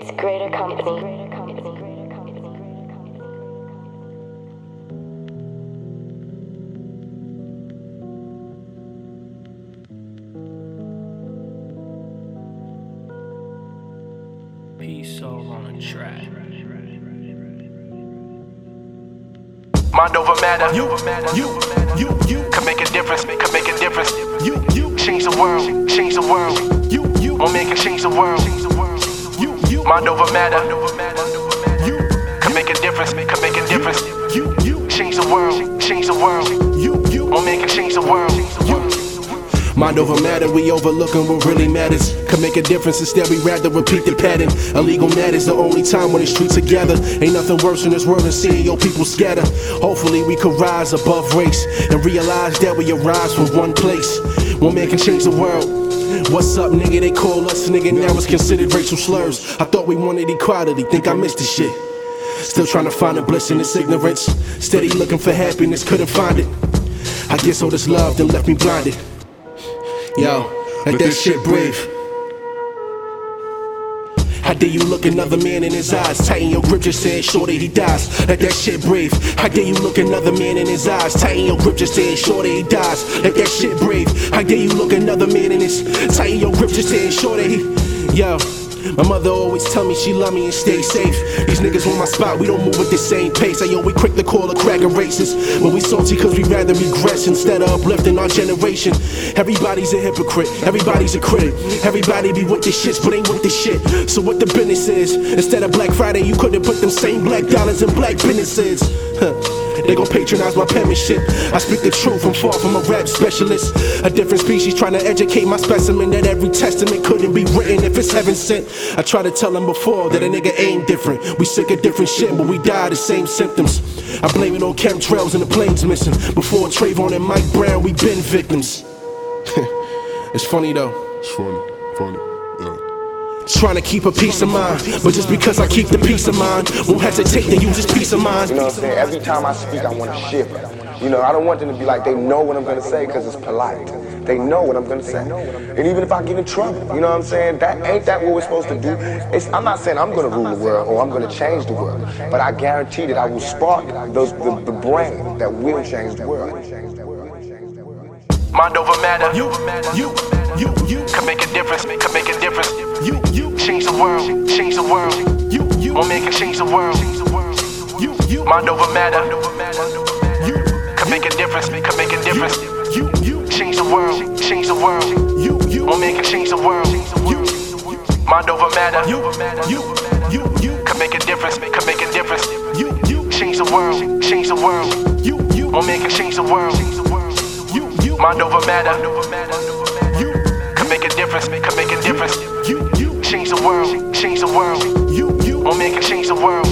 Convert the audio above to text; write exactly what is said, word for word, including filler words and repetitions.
It's greater company. It's greater company. It's greater company. P.Soul on a track. Mind over matter. You, you, you, you can make a difference. Can make a difference. You, you change the world. Change the world. You, you won't make a change the world. You, you mind over matter. You can make a difference. Can make a difference. You, you change the world. Change the world. You, you won't make a change the world. Mind over matter, we overlooking what really matters. Could make a difference, instead we rather repeat the pattern. Illegal matters, the only time when they street together. Ain't nothing worse in this world than seeing your people scatter. Hopefully we could rise above race and realize that we arise from one place. One man can change the world. What's up, nigga? They call us nigga, now it's considered racial slurs. I thought we wanted equality, think I missed this shit. Still trying to find a bliss in this ignorance. Steady looking for happiness, couldn't find it. I guess all this love that left me blinded. Yo, let that shit breathe. How dare you look another man in his eyes? Tighten your grip, just to ensure that he dies. Let that shit breathe. How dare you look another man in his eyes? Tighten your grip, just to ensure that he dies. Let that shit breathe. How dare you look another man in his? Tighten your grip, just to ensure that he. Yo. My mother always tell me she love me and stay safe. These niggas on my spot, we don't move at the same pace. I yo, we quick to call a cracker racist, but we salty cause we rather regress instead of uplifting our generation. Everybody's a hypocrite, everybody's a critic. Everybody be with the shits, but ain't with the shit. So what the business is, instead of Black Friday, you couldn't put them same black dollars in black businesses. Huh. They gon' patronize my penmanship. I speak the truth, I'm far from a rap specialist. A different species trying to educate my specimen that every testament couldn't be written if it's heaven sent. I try to tell them before that a nigga ain't different. We sick of different shit, but we die the same symptoms. I blame it on chemtrails and the planes missing. Before Trayvon and Mike Brown, we been victims. It's funny though. It's funny, funny, yeah. Trying to keep a peace of mind, but just because I keep the peace of mind, won't hesitate to use this peace of mind. You know what I'm saying? Every time I speak, I want to shift. You know, I don't want them to be like, they know what I'm going to say because it's polite. They know what I'm going to say. And even if I get in trouble, you know what I'm saying? That ain't that what we're supposed to do. It's, I'm not saying I'm going to rule the world or I'm going to change the world, but I guarantee that I will spark those, the, the brain that will change the world. Mind over matter. You, you, you, you can make a difference. Can make a difference. You, you change the world. Change the world. You, you won't make a change the world. You, you mind over matter. You can make a difference. Can make a difference. You, you change the world. Change the world. You, you won't make a change the world. You mind over matter. You, you, you, you can make a difference. Can make a difference. You, you change the world. Change the world. You, you won't make a change the world. Mind over matter. You can make a difference. Can make a difference. You, you change the world. Change the world. You, you won't make a change the world.